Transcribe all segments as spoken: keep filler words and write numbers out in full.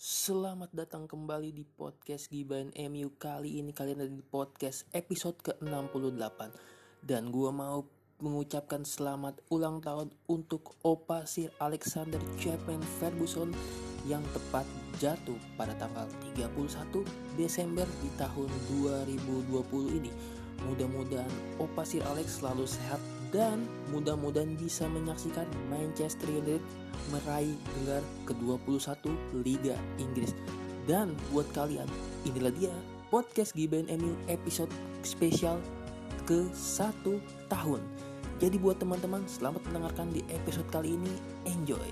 Selamat datang kembali di podcast Ghibahin M U. Kali ini kalian ada di podcast episode ke enam puluh delapan. Dan gue mau mengucapkan selamat ulang tahun untuk Opa Sir Alexander Chapman Ferguson yang tepat jatuh pada tanggal tiga puluh satu Desember di tahun dua ribu dua puluh ini. Mudah-mudahan Opa Sir Alex selalu sehat dan mudah-mudahan bisa menyaksikan Manchester United meraih gelar ke dua puluh satu Liga Inggris. Dan buat kalian, inilah dia podcast Ghibahin M U episode spesial ke satu tahun. Jadi buat teman-teman, selamat mendengarkan di episode kali ini. Enjoy.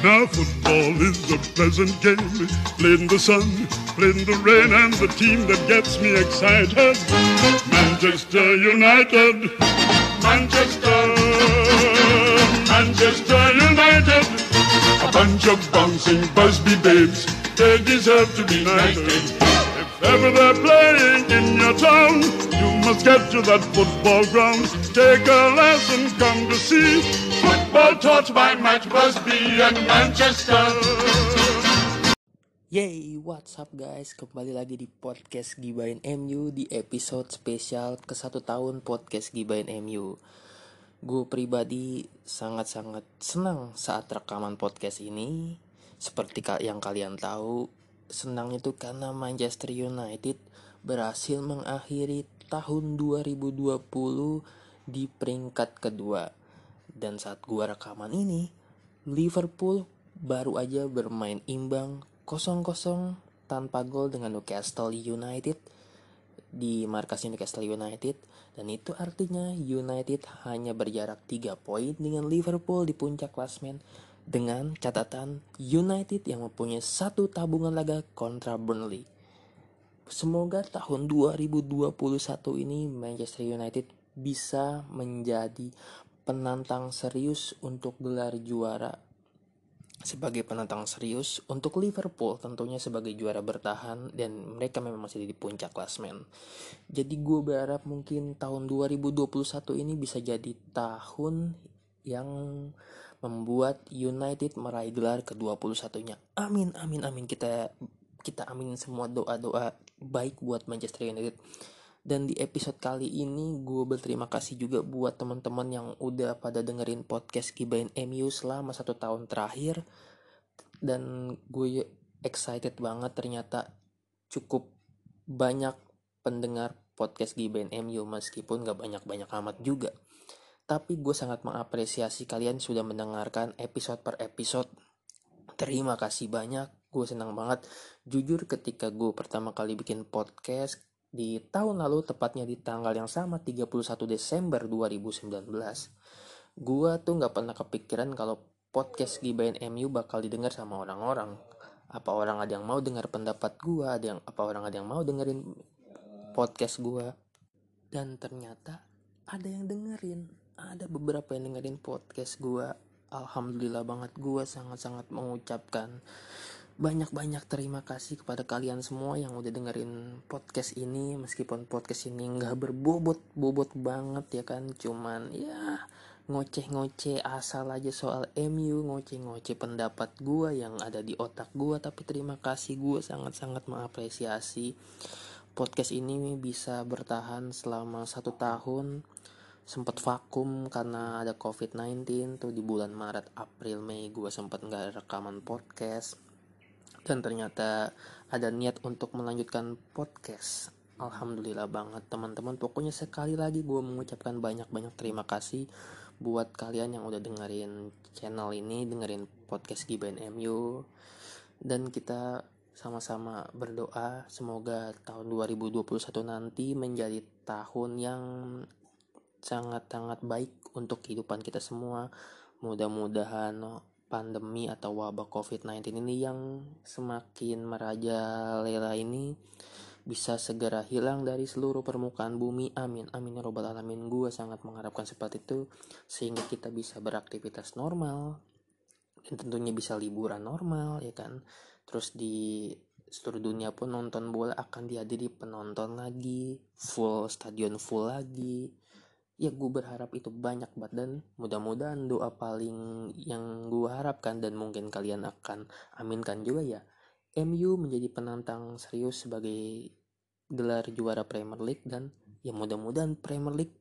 Now football is a pleasant game, played in the sun, played in the rain, and the team that gets me excited, Manchester United, Manchester, Manchester United, a bunch of bouncing Busby babes, they deserve to be knighted. If ever they're playing in your town, you must get to that football ground, take a lesson, come to see football taught by Matt Busby and Manchester. Yay, what's up guys? Kembali lagi di podcast Ghibahin M U di episode spesial ke satu tahun podcast Ghibahin M U. Gue pribadi sangat-sangat senang saat rekaman podcast ini. Seperti yang kalian tahu, senangnya itu karena Manchester United berhasil mengakhiri tahun dua ribu dua puluh di peringkat kedua. Dan saat gua rekaman ini, Liverpool baru aja bermain imbang nol nol tanpa gol dengan Newcastle United di markasnya Newcastle United. Dan itu artinya United hanya berjarak tiga poin dengan Liverpool di puncak klasemen, dengan catatan United yang mempunyai satu tabungan laga kontra Burnley. Semoga tahun dua ribu dua puluh satu ini Manchester United bisa menjadi penantang serius untuk gelar juara, sebagai penantang serius untuk Liverpool tentunya sebagai juara bertahan, dan mereka memang masih di puncak klasemen. Jadi gue berharap mungkin tahun dua ribu dua puluh satu ini bisa jadi tahun yang membuat United meraih gelar ke dua puluh satunya. Amin, amin, amin. Kita kita aminin semua doa-doa baik buat Manchester United. Dan di episode kali ini gue berterima kasih juga buat teman-teman yang udah pada dengerin podcast Ghibahin M U selama satu tahun terakhir. Dan gue excited banget, ternyata cukup banyak pendengar podcast Ghibahin M U meskipun gak banyak-banyak amat juga. Tapi gue sangat mengapresiasi kalian sudah mendengarkan episode per episode. Terima kasih banyak, gue senang banget. Jujur ketika gue pertama kali bikin podcast di tahun lalu, tepatnya di tanggal yang sama tiga puluh satu Desember dua ribu sembilan belas, gue tuh gak pernah kepikiran kalau podcast Ghibahin M U bakal didengar sama orang-orang. Apa orang ada yang mau dengar pendapat gue, ada yang, apa orang ada yang mau dengerin podcast gue. Dan ternyata ada yang dengerin, ada beberapa yang dengerin podcast gue. Alhamdulillah banget, gue sangat-sangat mengucapkan banyak-banyak terima kasih kepada kalian semua yang udah dengerin podcast ini. Meskipun podcast ini gak berbobot-bobot banget ya kan, cuman ya ngoceh-ngoceh asal aja soal M U, ngoceh-ngoceh pendapat gue yang ada di otak gue. Tapi terima kasih, gue sangat-sangat mengapresiasi podcast ini bisa bertahan selama satu tahun. Sempat vakum karena ada covid sembilan belas tuh di bulan Maret, April, Mei gue sempat gak rekaman podcast. Dan ternyata ada niat untuk melanjutkan podcast. Alhamdulillah banget teman-teman. Pokoknya sekali lagi gue mengucapkan banyak-banyak terima kasih buat kalian yang udah dengerin channel ini, dengerin podcast Ghibahin M U. Dan kita sama-sama berdoa semoga tahun dua ribu dua puluh satu nanti menjadi tahun yang sangat-sangat baik untuk kehidupan kita semua. Mudah-mudahan pandemi atau wabah covid sembilan belas ini yang semakin merajalela ini bisa segera hilang dari seluruh permukaan bumi. Amin, amin ya robbal alamin. Gue sangat mengharapkan seperti itu, sehingga kita bisa beraktivitas normal dan tentunya bisa liburan normal ya kan. Terus di seluruh dunia pun nonton bola akan dihadiri penonton lagi, full stadion full lagi. ya gue berharap itu banyak banget, dan mudah-mudahan doa paling yang gue harapkan dan mungkin kalian akan aminkan juga ya, M U menjadi penantang serius sebagai gelar juara Premier League, dan ya mudah-mudahan Premier League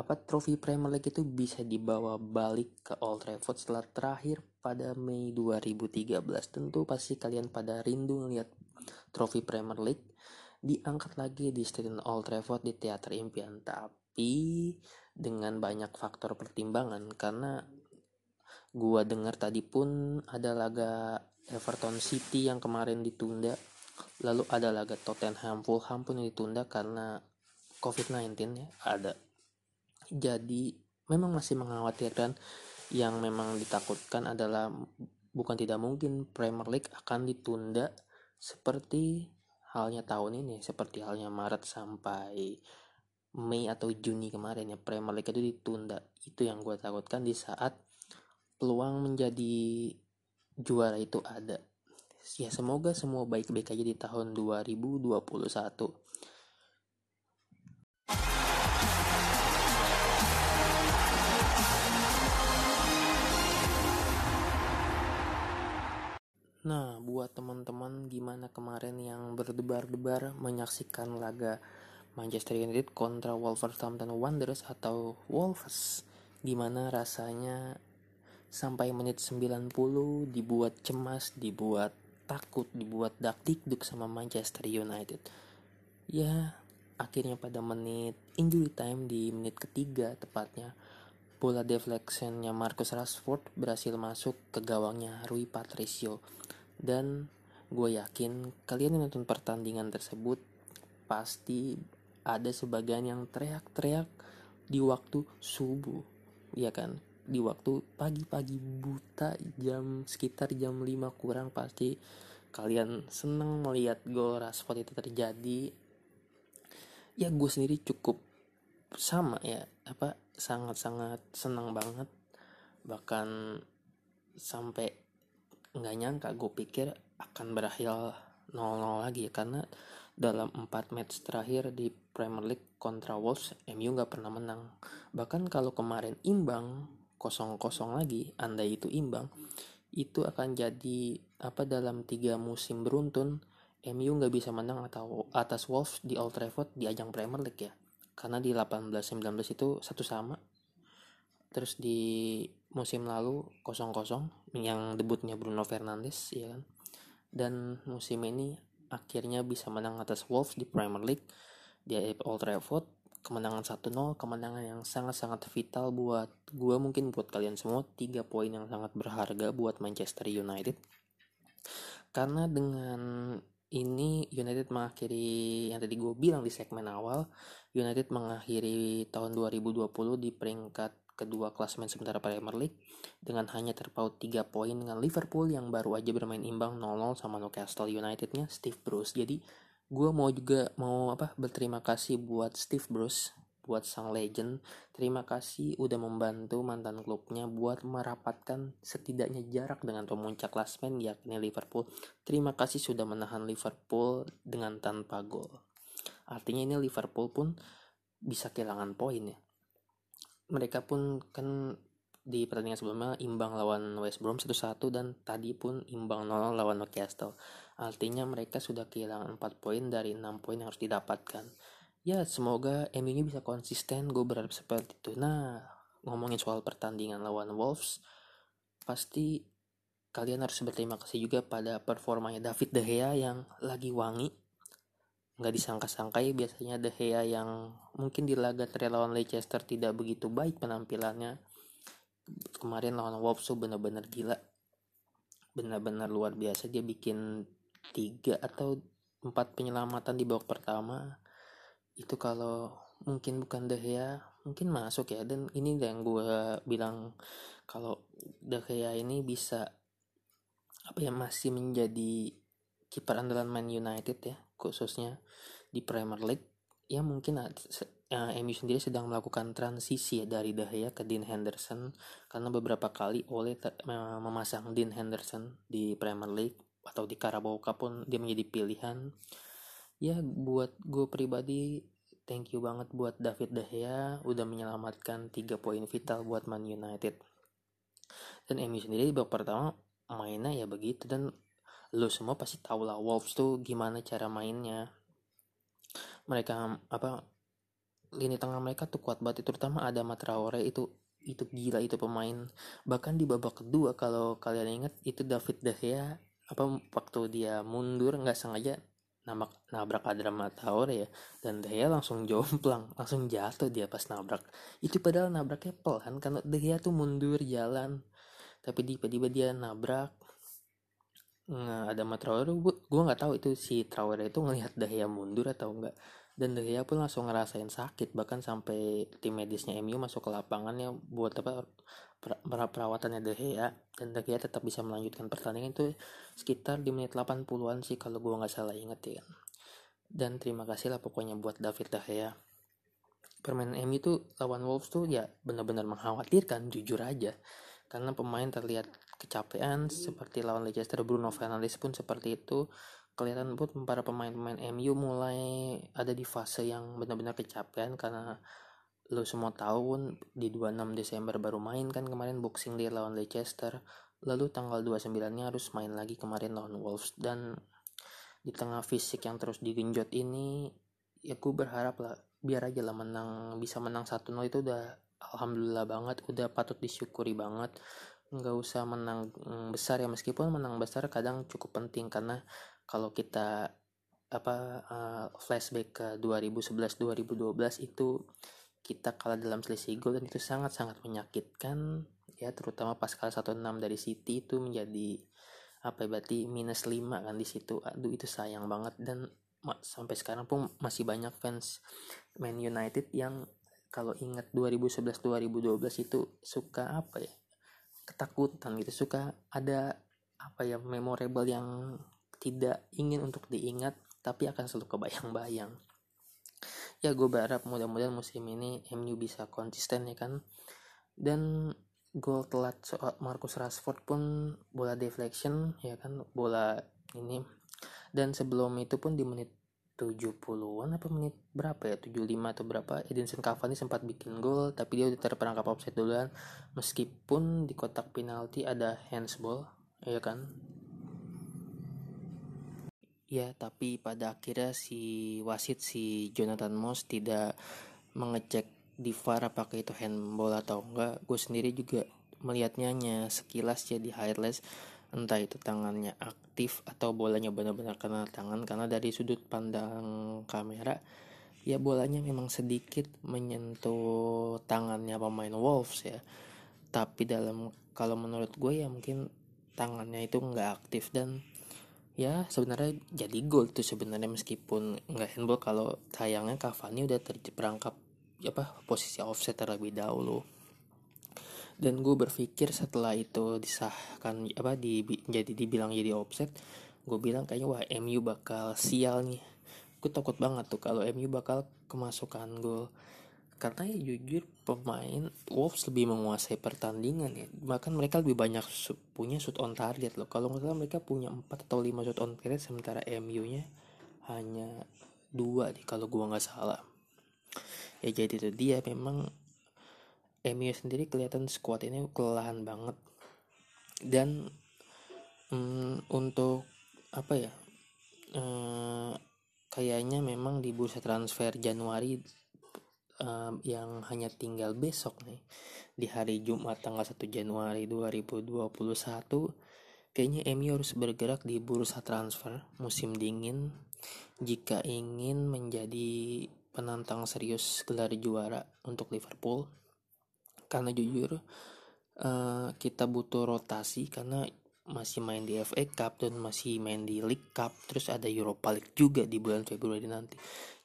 apa trofi Premier League itu bisa dibawa balik ke Old Trafford setelah terakhir pada Mei dua ribu tiga belas. Tentu pasti kalian pada rindu ngelihat trofi Premier League diangkat lagi di Stadion Old Trafford di Teater Impian, tapi dengan banyak faktor pertimbangan, karena gua dengar tadi pun ada laga Everton City yang kemarin ditunda, lalu ada laga Tottenham Fulham pun ditunda karena covid sembilan belas ya ada. Jadi memang masih mengkhawatirkan. Yang memang ditakutkan adalah bukan tidak mungkin Premier League akan ditunda seperti halnya tahun ini, seperti halnya Maret sampai Mei atau Juni kemarin ya, Premier League itu ditunda. Itu yang gue takutkan di saat peluang menjadi juara itu ada. Ya semoga semua baik-baik aja di tahun dua ribu dua puluh satu. Nah, buat teman-teman gimana kemarin yang berdebar-debar menyaksikan laga Manchester United kontra Wolverhampton Wanderers atau Wolves, gimana rasanya sampai menit sembilan puluh dibuat cemas, dibuat takut, dibuat dak-dikduk sama Manchester United. Ya, akhirnya pada menit injury time di menit ketiga tepatnya, bola deflection-nya Marcus Rashford berhasil masuk ke gawangnya Rui Patricio. Dan gue yakin kalian yang nonton pertandingan tersebut pasti ada sebagian yang teriak-teriak di waktu subuh, ya kan? Di waktu pagi-pagi buta jam sekitar jam lima kurang pasti kalian seneng melihat gol Rashford itu terjadi. Ya gue sendiri cukup sama ya, apa sangat-sangat senang banget, bahkan sampai nggak nyangka, gue pikir akan berakhir nol nol lagi, karena dalam empat match terakhir di Premier League kontra Wolves, M U nggak pernah menang. Bahkan kalau kemarin imbang nol nol lagi, andai itu imbang, itu akan jadi apa dalam tiga musim beruntun M U nggak bisa menang atau atas Wolves di Old Trafford di ajang Premier League ya, karena di delapan belas sembilan belas itu satu sama. Terus di musim lalu kosong kosong yang debutnya Bruno Fernandes ya kan. Dan musim ini akhirnya bisa menang atas Wolves di Premier League di Old Trafford, kemenangan satu nol, kemenangan yang sangat-sangat vital buat gue, mungkin buat kalian semua, tiga poin yang sangat berharga buat Manchester United. Karena dengan ini United mengakhiri yang tadi gue bilang di segmen awal, United mengakhiri tahun dua ribu dua puluh di peringkat kedua klasemen sementara Premier League dengan hanya terpaut tiga poin dengan Liverpool yang baru aja bermain imbang nol nol sama Newcastle United-nya Steve Bruce. Jadi gue mau juga mau apa berterima kasih buat Steve Bruce, buat sang legend. Terima kasih udah membantu mantan klubnya buat merapatkan setidaknya jarak dengan pemuncak klasemen yakni Liverpool. Terima kasih sudah menahan Liverpool dengan tanpa gol. Artinya ini Liverpool pun bisa kehilangan poin ya. Mereka pun kan di pertandingan sebelumnya imbang lawan West Brom satu satu dan tadi pun imbang nol nol lawan Newcastle. Artinya mereka sudah kehilangan empat poin dari enam poin yang harus didapatkan. Ya semoga M U-nya bisa konsisten, gue berharap seperti itu. Nah, ngomongin soal pertandingan lawan Wolves, pasti kalian harus berterima kasih juga pada performanya David De Gea yang lagi wangi. Nggak disangka-sangkai biasanya De Gea yang mungkin di laga trial lawan Leicester tidak begitu baik penampilannya, kemarin lawan Wolves benar-benar gila, benar-benar luar biasa. Dia bikin tiga atau empat penyelamatan di babak pertama itu, kalau mungkin bukan De Gea mungkin masuk ya. Dan ini yang gue bilang kalau De Gea ini bisa apa ya masih menjadi kiper andalan Man United ya, khususnya di Premier League ya. Mungkin uh, M U sendiri sedang melakukan transisi ya, dari De Gea ke Dean Henderson, karena beberapa kali Ole ter- memasang Dean Henderson di Premier League atau di Carabao Cup pun dia menjadi pilihan ya. Buat gue pribadi Thank you banget buat David De Gea udah menyelamatkan tiga poin vital buat Man United. Dan M U sendiri di babak pertama mainnya ya begitu, dan lo semua pasti tahu lah Wolves tuh gimana cara mainnya. Mereka apa lini tengah mereka tuh kuat banget, terutama Adama Traoré itu itu gila itu pemain. Bahkan di babak kedua kalau kalian ingat itu David De Gea apa waktu dia mundur nggak sengaja nabrak nabrak Adama Traoré ya, dan De Gea langsung jomplang, langsung jatuh dia pas nabrak. Itu padahal nabraknya pelan karena De Gea tuh mundur jalan, tapi tiba-tiba dia nabrak. Nah, Adama Traoré gue nggak tahu itu si Traoré itu ngelihat De Gea mundur atau enggak, dan De Gea pun langsung ngerasain sakit, bahkan sampai tim medisnya M U masuk ke lapangannya buat apa per- perawatannya De Gea, dan De Gea tetap bisa melanjutkan pertandingan itu sekitar di menit delapan puluhan sih kalau gue nggak salah inget ya. Dan terima kasih lah pokoknya buat David De Gea. Permainan M U tuh lawan Wolves tuh ya benar-benar mengkhawatirkan, jujur aja, karena pemain terlihat kecapean. Seperti lawan Leicester, Bruno Fernandes pun seperti itu. Kelihatan pun para pemain-pemain M U mulai ada di fase yang benar-benar kecapean, karena lo semua tahu di dua puluh enam Desember baru main kan kemarin Boxing Day lawan Leicester, lalu tanggal dua puluh sembilan nya harus main lagi kemarin lawan Wolves. Dan di tengah fisik yang terus digenjot ini ya gue berharap lah biar aja lah menang, bisa menang satu nol itu udah alhamdulillah banget, udah patut disyukuri banget. Nggak usah menang besar ya, meskipun menang besar kadang cukup penting, karena kalau kita apa uh, flashback ke dua ribu sebelas dua ribu dua belas itu kita kalah dalam selisih gol, dan itu sangat-sangat menyakitkan ya, terutama pas kalah satu enam dari City itu menjadi apa berarti minus lima kan di situ. Aduh itu sayang banget, dan ma- sampai sekarang pun masih banyak fans Man United yang kalau ingat dua ribu sebelas dua ribu dua belas itu suka apa ya ketakutan gitu, suka ada apa ya memorable yang tidak ingin untuk diingat tapi akan selalu kebayang-bayang. Ya gue berharap mudah-mudahan musim ini M U bisa konsisten ya kan. Dan gol telat Marcus Rashford pun bola deflection ya kan, bola ini. Dan sebelum itu pun di menit tujuh puluhan apa menit berapa ya, tujuh puluh lima atau berapa, Edinson Cavani sempat bikin gol tapi dia udah terperangkap offside duluan, meskipun di kotak penalti ada handsball ya kan. Ya, tapi pada akhirnya si wasit si Jonathan Moss tidak mengecek di V A R apakah itu handball atau enggak. Gue sendiri juga melihatnya hanya sekilas ya di highlights, entah itu tangannya aktif atau bolanya benar-benar kena tangan, karena dari sudut pandang kamera ya bolanya memang sedikit menyentuh tangannya pemain Wolves ya. Tapi dalam kalau menurut gue ya mungkin tangannya itu enggak aktif, dan ya sebenarnya jadi gol tuh sebenarnya, meskipun nggak handball kalau sayangnya Cavani udah terperangkap apa posisi offside terlebih dahulu. Dan gue berpikir setelah itu disahkan apa di jadi dibilang jadi offside, gue bilang kayaknya wah M U bakal sial nih. Gue takut banget tuh kalau M U bakal kemasukan gol, karena ya jujur pemain Wolves lebih menguasai pertandingan ya, bahkan mereka lebih banyak punya shoot on target loh. Kalau nggak salah mereka punya empat atau lima shoot on target, sementara M U nya hanya dua nih kalau gua nggak salah ya. Jadi itu dia, memang M U sendiri kelihatan skuad ini kelelahan banget. Dan mm, untuk apa ya mm, kayaknya memang di bursa transfer Januari Um, yang hanya tinggal besok nih di hari Jumat tanggal satu Januari dua ribu dua puluh satu, kayaknya M U harus bergerak di bursa transfer musim dingin jika ingin menjadi penantang serius gelar juara untuk Liverpool. Karena jujur uh, kita butuh rotasi, karena masih main di F A Cup dan masih main di League Cup, terus ada Europa League juga di bulan Februari nanti.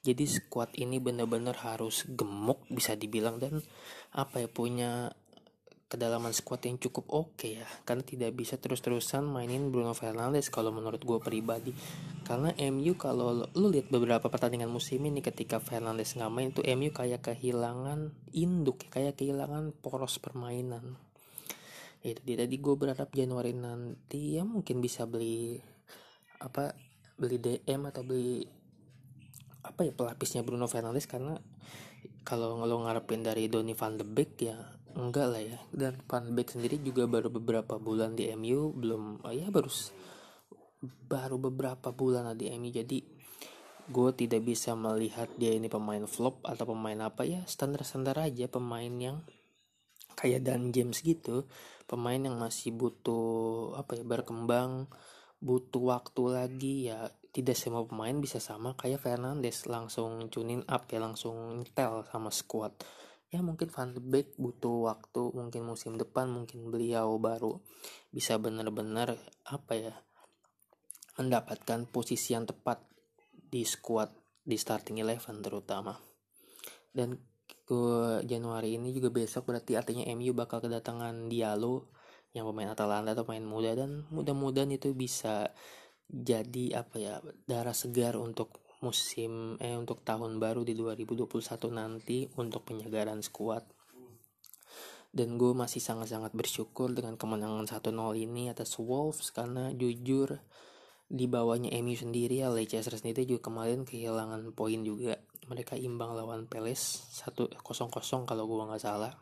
Jadi skuad ini benar-benar harus gemuk bisa dibilang, dan apa ya punya kedalaman skuad yang cukup oke okay ya, karena tidak bisa terus-terusan mainin Bruno Fernandes kalau menurut gue pribadi. Karena M U kalau lu lihat beberapa pertandingan musim ini ketika Fernandes nggak main tuh M U kayak kehilangan induk, kayak kehilangan poros permainan. Itu dia tadi, gue berharap Januari nanti ya mungkin bisa beli apa beli D M atau beli apa ya pelapisnya Bruno Fernandes, karena kalau lo ngarepin dari Donny van de Beek ya enggak lah ya. Dan van de Beek sendiri juga baru beberapa bulan di M U, belum ya baru baru beberapa bulan di M U, jadi gue tidak bisa melihat dia ini pemain flop atau pemain apa ya, standar-standar aja, pemain yang kayak Dan James gitu, pemain yang masih butuh apa ya berkembang, butuh waktu lagi ya. Tidak semua pemain bisa sama kayak Fernandes langsung tune up ya, langsung tel sama squad ya. Mungkin Van de Beek butuh waktu, mungkin musim depan mungkin beliau baru bisa benar-benar apa ya mendapatkan posisi yang tepat di squad, di starting eleven terutama. Dan ke Januari ini juga besok berarti artinya M U bakal kedatangan Diallo yang pemain Atalanta atau pemain muda, dan mudah-mudahan itu bisa jadi apa ya darah segar untuk musim eh untuk tahun baru di dua ribu dua puluh satu nanti untuk penyegaran squad. Dan gue masih sangat-sangat bersyukur dengan kemenangan satu nol ini atas Wolves, karena jujur di bawahnya M U sendiri ya, Leicester City juga kemarin kehilangan poin juga. Mereka imbang lawan Palace satu kosong kalau gue gak salah.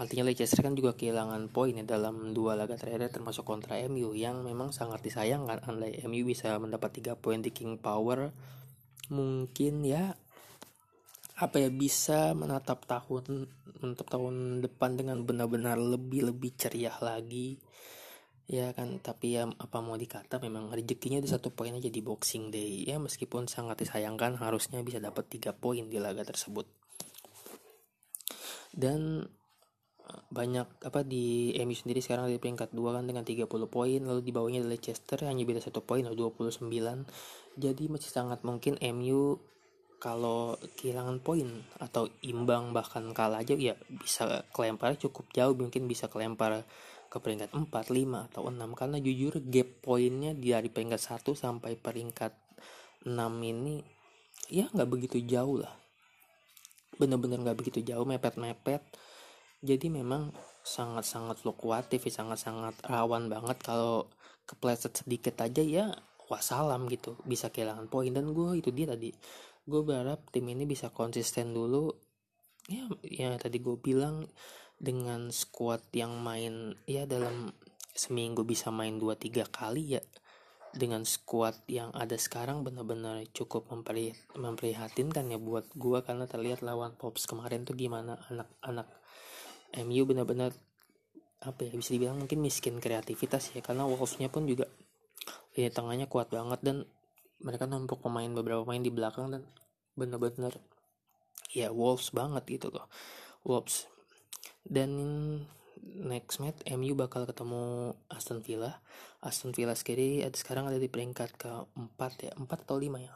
Artinya Leicester kan juga kehilangan poin ya dalam dua laga terakhir, termasuk kontra M U yang memang sangat disayangkan. Andai M U bisa mendapat tiga poin di King Power, mungkin ya apa ya bisa menatap tahun menatap tahun depan dengan benar-benar lebih-lebih ceria lagi. Ya kan, tapi ya apa mau dikata, memang rezekinya itu satu poin aja di Boxing Day ya, meskipun sangat disayangkan harusnya bisa dapat tiga poin di laga tersebut. Dan banyak apa di M U sendiri sekarang di peringkat dua kan dengan tiga puluh poin, lalu di bawahnya Leicester hanya beda satu poin dua puluh sembilan. Jadi masih sangat mungkin M U kalau kehilangan poin atau imbang bahkan kalah aja ya bisa kelempar cukup jauh, mungkin bisa kelempar ke peringkat empat, lima, atau enam. Karena jujur gap poinnya dari peringkat satu sampai peringkat enam ini ya gak begitu jauh lah, bener-bener gak begitu jauh, mepet-mepet. Jadi memang sangat-sangat fluktuatif, sangat-sangat rawan banget. Kalau kepleset sedikit aja ya wassalam gitu, bisa kehilangan poin. Dan gue itu dia tadi, gue berharap tim ini bisa konsisten dulu ya, ya tadi gue bilang dengan squad yang main ya dalam seminggu bisa main dua tiga kali ya, dengan squad yang ada sekarang benar-benar cukup memperih- memprihatinkan ya buat gua, karena terlihat lawan Pops kemarin tuh gimana anak-anak M U benar-benar apa ya bisa dibilang mungkin miskin kreativitas ya, karena Wolves-nya pun juga lini tengahnya kuat banget dan mereka numpuk pemain beberapa pemain di belakang dan benar-benar ya Wolves banget gitu loh, Wolves. Dan next match M U bakal ketemu Aston Villa. Aston Villa sendiri sekarang ada di peringkat keempat ya, empat atau lima ya.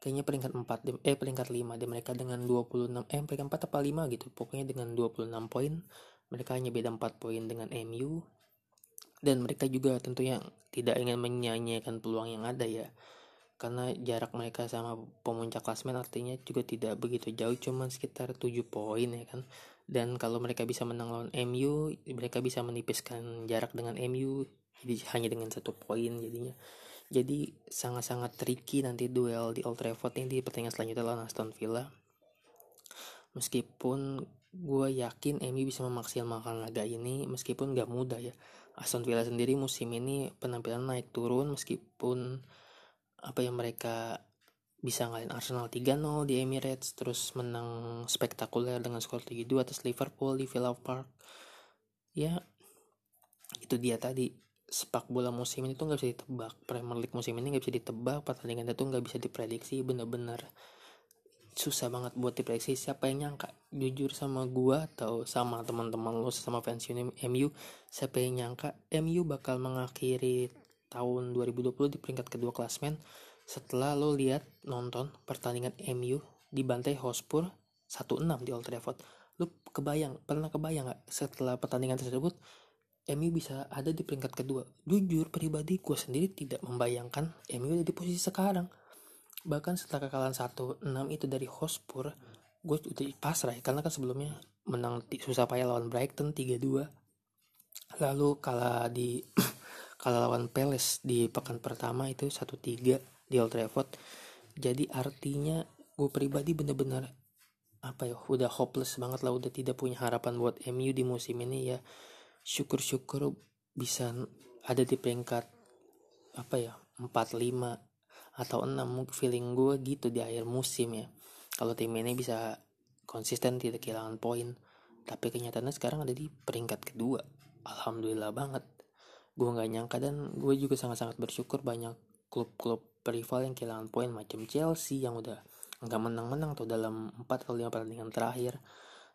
Kayaknya peringkat empat eh peringkat lima deh mereka dengan dua puluh enam eh peringkat empat atau lima gitu. Pokoknya dengan dua puluh enam poin. Mereka hanya beda empat poin dengan M U. Dan mereka juga tentunya tidak ingin menyia-nyiakan peluang yang ada ya. Karena jarak mereka sama pemuncak klasemen artinya juga tidak begitu jauh, cuman sekitar tujuh poin ya kan. Dan kalau mereka bisa menang lawan M U, mereka bisa menipiskan jarak dengan M U jadi hanya dengan satu poin jadinya. Jadi sangat-sangat tricky nanti duel di Old Trafford ini di pertandingan selanjutnya lawan Aston Villa. Meskipun gue yakin M U bisa memaksimalkan laga ini, meskipun gak mudah ya. Aston Villa sendiri musim ini penampilan naik turun, meskipun apa yang mereka bisa ngalahin Arsenal tiga nol di Emirates, terus menang spektakuler dengan skor tiga dua atas Liverpool di Villa Park. Ya, itu dia tadi, sepak bola musim ini tuh gak bisa ditebak. Premier League musim ini gak bisa ditebak, pertandingan itu gak bisa diprediksi, bener-bener susah banget buat diprediksi. Siapa yang nyangka, jujur sama gua atau sama teman-teman lo, sama fans M U, siapa yang nyangka M U bakal mengakhiri tahun dua ribu dua puluh di peringkat kedua klasemen setelah lo lihat nonton pertandingan M U dibantai Hotspur satu enam di Old Trafford. Lo kebayang, pernah kebayang gak setelah pertandingan tersebut M U bisa ada di peringkat kedua? Jujur pribadi gue sendiri tidak membayangkan M U ada di posisi sekarang. Bahkan setelah kekalahan satu enam itu dari Hotspur, gue udah pasrah ya, karena kan sebelumnya menang susah payah lawan Brighton tiga dua, lalu kalah di kalah lawan Palace di pekan pertama itu satu tiga di Old Trafford. Jadi artinya gue pribadi bener-bener apa ya, udah hopeless banget lah, udah tidak punya harapan buat M U di musim ini ya. Syukur-syukur bisa ada di peringkat apa ya, empat, lima atau enam feeling gue gitu di akhir musim ya. Kalau tim ini bisa konsisten tidak kehilangan poin, tapi kenyataannya sekarang ada di peringkat kedua. Alhamdulillah banget. Gue gak nyangka dan gue juga sangat-sangat bersyukur banyak klub-klub rival yang kehilangan poin macam Chelsea yang udah gak menang-menang tuh dalam empat atau lima pertandingan terakhir.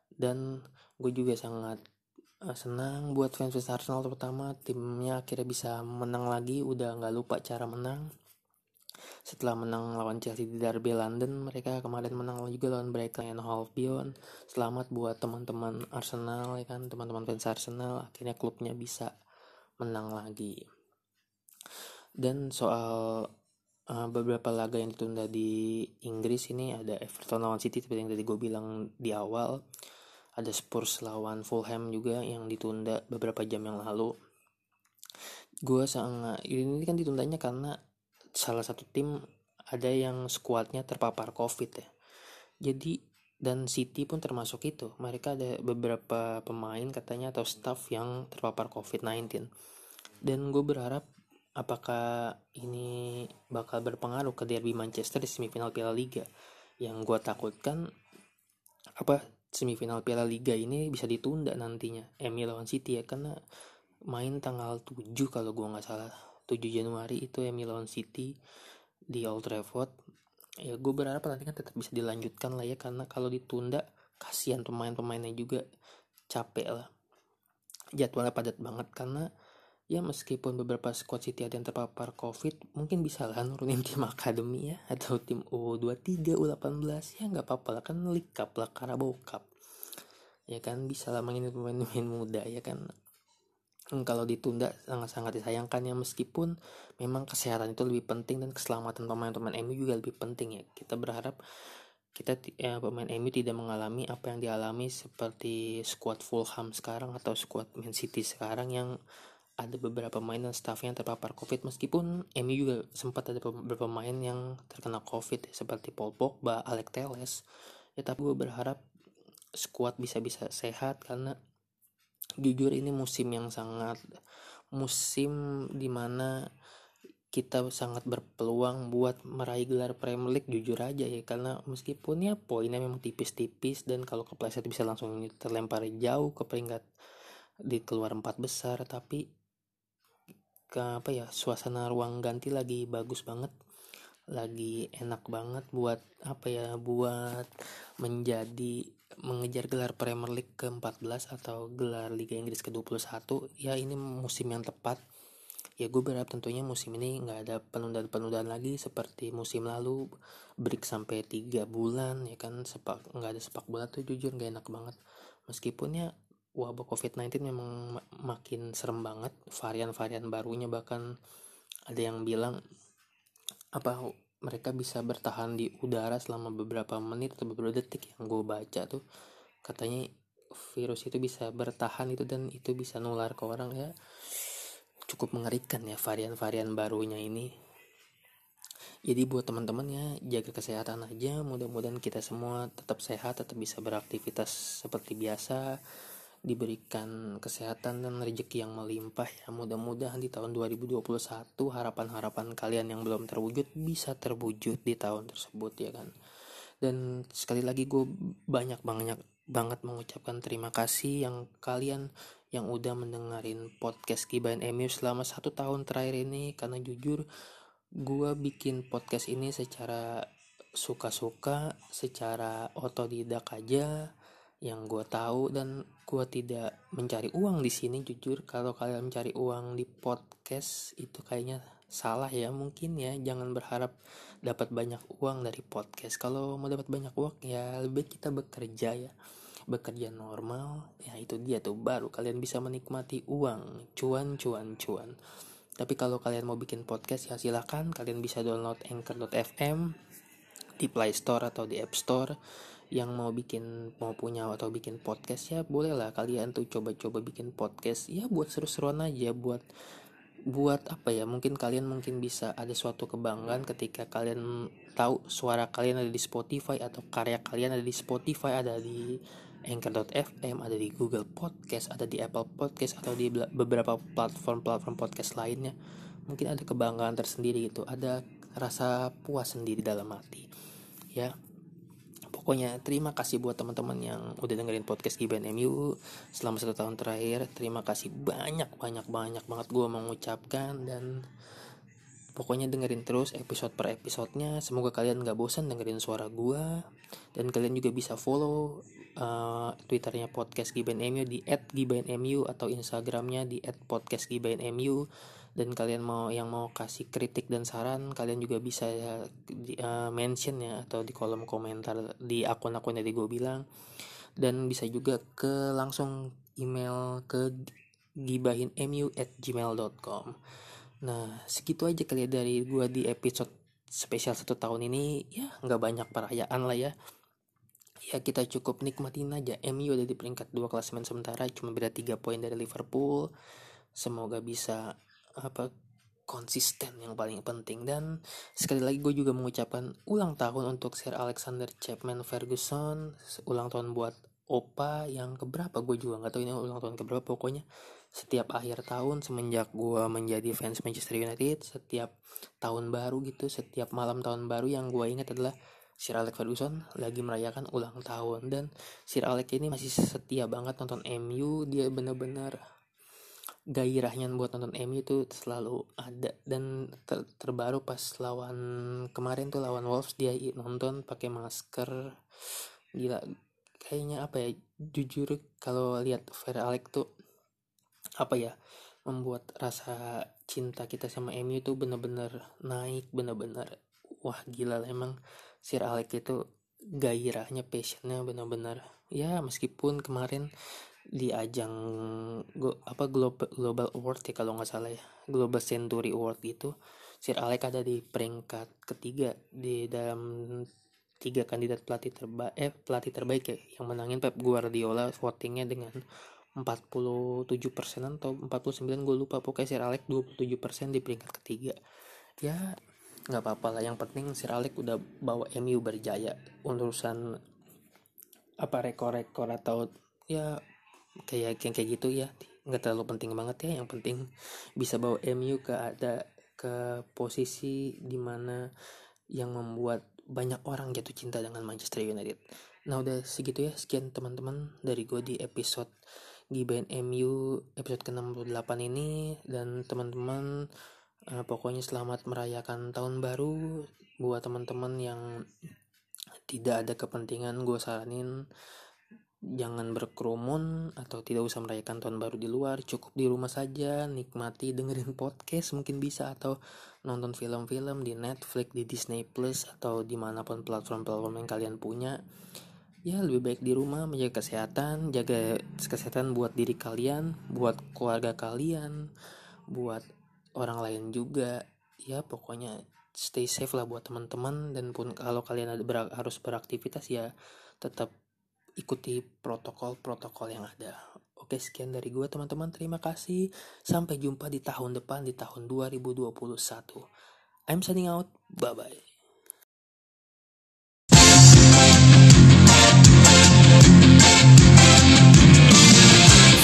Dan gue juga sangat uh, senang buat fans Arsenal terutama, timnya akhirnya bisa menang lagi, udah gak lupa cara menang. Setelah menang lawan Chelsea di Derby London, mereka kemarin menang juga lawan Brighton and Hove Albion. Selamat buat teman-teman Arsenal ya kan, teman-teman fans Arsenal, akhirnya klubnya bisa menang lagi. Dan soal uh, beberapa laga yang ditunda di Inggris ini, ada Everton lawan City seperti yang tadi gue bilang di awal, ada Spurs lawan Fulham juga yang ditunda beberapa jam yang lalu. Gue sangat, ini kan ditundanya karena salah satu tim ada yang skuadnya terpapar covid ya. Jadi dan City pun termasuk itu. Mereka ada beberapa pemain katanya atau staff yang terpapar covid sembilan belas. Dan gue berharap apakah ini bakal berpengaruh ke derby Manchester di semifinal Piala Liga. Yang gue takutkan apa, semifinal Piala Liga ini bisa ditunda nantinya, M U lawan City ya, karena main tanggal tujuh kalau gue gak salah, tujuh Januari itu M U lawan City di Old Trafford. Ya gue berharap pertandingan tetap bisa dilanjutkan lah ya, karena kalau ditunda kasihan pemain-pemainnya juga capek lah. Jadwalnya padat banget karena ya meskipun beberapa squad City ada yang terpapar Covid, mungkin bisa lah nurunin tim akademi ya atau tim U dua puluh tiga, U delapan belas ya, enggak apa-apa lah kan, League Cup lah, Carabao Cup. Ya kan bisa lah mainin pemain-pemain muda ya kan. Kalau ditunda sangat-sangat disayangkan ya, meskipun memang kesehatan itu lebih penting dan keselamatan pemain-pemain M U juga lebih penting ya. Kita berharap kita ya, pemain M U tidak mengalami apa yang dialami seperti skuad Fulham sekarang atau skuad Man City sekarang yang ada beberapa pemain dan staffnya yang terpapar Covid, meskipun M U juga sempat ada beberapa pemain yang terkena Covid seperti Paul Pogba, Alex Telles. Ya tapi gue berharap skuad bisa-bisa sehat karena jujur ini musim yang sangat, musim dimana kita sangat berpeluang buat meraih gelar Premier League, jujur aja ya, karena meskipun ya poinnya memang tipis-tipis dan kalau kepleset bisa langsung terlempar jauh ke peringkat di keluar empat besar, tapi ke apa ya, suasana ruang ganti lagi bagus banget, lagi enak banget buat apa ya, buat menjadi mengejar gelar Premier League keempat belas atau gelar Liga Inggris kedua puluh satu. Ya ini musim yang tepat. Ya gue berharap tentunya musim ini gak ada penundaan-penundaan lagi seperti musim lalu, break sampai tiga bulan ya kan, sepak, gak ada sepak bola tuh jujur gak enak banget. Meskipun ya wabah covid sembilan belas memang mak- makin serem banget, varian-varian barunya, bahkan ada yang bilang apa mereka bisa bertahan di udara selama beberapa menit atau beberapa detik, yang gue baca tuh katanya virus itu bisa bertahan itu dan itu bisa nular ke orang ya. Cukup mengerikan ya varian-varian barunya ini. Jadi buat teman-teman ya, jaga kesehatan aja, mudah-mudahan kita semua tetap sehat, tetap bisa beraktivitas seperti biasa, diberikan kesehatan dan rezeki yang melimpah ya. Mudah-mudahan di tahun dua ribu dua puluh satu harapan-harapan kalian yang belum terwujud bisa terwujud di tahun tersebut ya kan. Dan sekali lagi gue banyak-banyak banget mengucapkan terima kasih yang kalian yang udah mendengarin podcast Ghibahin M U selama satu tahun terakhir ini, karena jujur gue bikin podcast ini secara suka-suka, secara otodidak aja yang gue tahu, dan gue tidak mencari uang di sini. Jujur kalau kalian mencari uang di podcast itu kayaknya salah ya, mungkin ya jangan berharap dapat banyak uang dari podcast. Kalau mau dapat banyak uang ya lebih kita bekerja ya, bekerja normal ya, itu dia tuh baru kalian bisa menikmati uang, cuan cuan cuan. Tapi kalau kalian mau bikin podcast ya silakan, kalian bisa download anchor dot f m di Play Store atau di App Store. Yang mau bikin, mau punya atau bikin podcast ya boleh lah kalian tuh coba-coba bikin podcast ya buat seru-seruan aja, buat buat apa ya, mungkin kalian mungkin bisa ada suatu kebanggaan ketika kalian tahu suara kalian ada di Spotify, atau karya kalian ada di Spotify, ada di anchor dot f m, ada di Google Podcast, ada di Apple Podcast, atau di beberapa platform-platform podcast lainnya. Mungkin ada kebanggaan tersendiri gitu, ada rasa puas sendiri dalam hati ya. Pokoknya terima kasih buat teman-teman yang udah dengerin podcast Ghibahin M U selama satu tahun terakhir. Terima kasih banyak, banyak, banyak banget gue mengucapkan. Dan pokoknya dengerin terus episode per episodenya. Semoga kalian gak bosan dengerin suara gue. Dan kalian juga bisa follow uh, Twitternya podcast Ghibahin M U di et ghibahin m u, atau Instagramnya di et podcast ghibahin m u. Dan kalian mau yang mau kasih kritik dan saran, kalian juga bisa ya, di, uh, mention ya, atau di kolom komentar di akun-akun yang tadi gue bilang. Dan bisa juga ke langsung email ke ghibahin m u at gmail dot com. Nah segitu aja kali ya dari gue di episode spesial satu tahun ini. Ya gak banyak perayaan lah ya. Ya kita cukup nikmatin aja. M U ada di peringkat dua klasemen sementara, cuma beda tiga poin dari Liverpool. Semoga bisa apa konsisten yang paling penting. Dan sekali lagi gue juga mengucapkan ulang tahun untuk Sir Alexander Chapman Ferguson, ulang tahun buat opa yang keberapa, gue juga nggak tahu ini ulang tahun keberapa. Pokoknya setiap akhir tahun semenjak gue menjadi fans Manchester United, setiap tahun baru gitu, setiap malam tahun baru yang gue ingat adalah Sir Alex Ferguson lagi merayakan ulang tahun. Dan Sir Alex ini masih setia banget nonton M U, dia benar-benar gairahnya buat nonton M U itu selalu ada. Dan ter- terbaru pas lawan kemarin tuh lawan Wolves, dia nonton pakai masker. Gila, kayaknya apa ya, jujur kalau lihat Sir Alex tuh apa ya, membuat rasa cinta kita sama M U tuh bener-bener naik, bener-bener wah gila lah. Emang Sir Alex itu gairahnya, passionnya bener-bener ya, meskipun kemarin di ajang go, apa global, global award ya kalau nggak salah ya, global century award itu Sir Alex ada di peringkat ketiga di dalam tiga kandidat pelatih terbaik eh, pelatih terbaik ya, yang menangin Pep Guardiola votingnya dengan empat puluh tujuh persen atau empat puluh sembilan, gue lupa. Pokoknya Sir Alex dua puluh tujuh persen di peringkat ketiga ya, nggak apa-apa lah. Yang penting Sir Alex udah bawa M U berjaya. Urusan apa rekor-rekor atau ya kayak kayak gitu ya nggak terlalu penting banget ya. Yang penting bisa bawa M U ke ada ke posisi dimana yang membuat banyak orang jatuh cinta dengan Manchester United. Nah udah segitu ya, sekian teman-teman dari gue di episode Ghibahin M U episode ke enam puluh delapan ini. Dan teman-teman eh, pokoknya selamat merayakan tahun baru. Buat teman-teman yang tidak ada kepentingan, gue saranin jangan berkerumun atau tidak usah merayakan tahun baru di luar, cukup di rumah saja, nikmati dengerin podcast mungkin bisa, atau nonton film-film di Netflix, di Disney Plus, atau dimanapun platform-platform yang kalian punya. Ya lebih baik di rumah, menjaga kesehatan, jaga kesehatan buat diri kalian, buat keluarga kalian, buat orang lain juga. Ya pokoknya stay safe lah buat teman-teman. Dan pun kalau kalian ada ber- harus beraktivitas ya tetap ikuti protokol-protokol yang ada. Oke, sekian dari gue teman-teman. Terima kasih. Sampai jumpa di tahun depan, di tahun dua ribu dua puluh satu. I'm signing out. Bye-bye.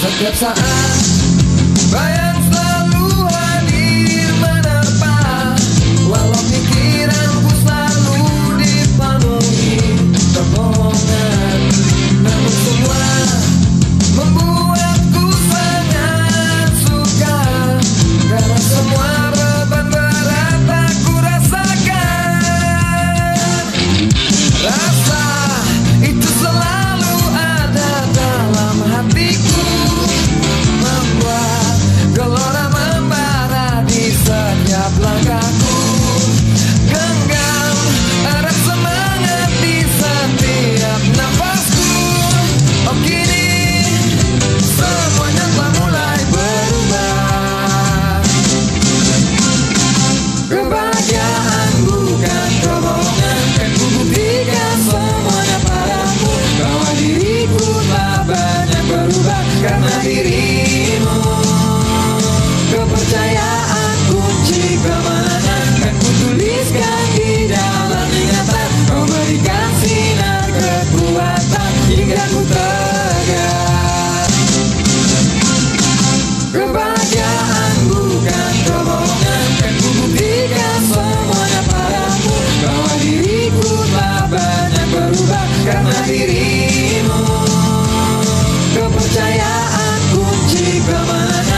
Setiap saat bayang selalu hadir menerpa, walau pikiranku selalu dipenuhi kebohongan. Semua membuatku sangat suka, karena semua beban berat aku rasakan. Rasa itu selalu ada dalam hatiku. Kebahagiaan bukan terowongan, kan ku buktikan semuanya padamu, bahwa diriku telah banyak berubah karena dirimu. Kepercayaan kunci kemenangan.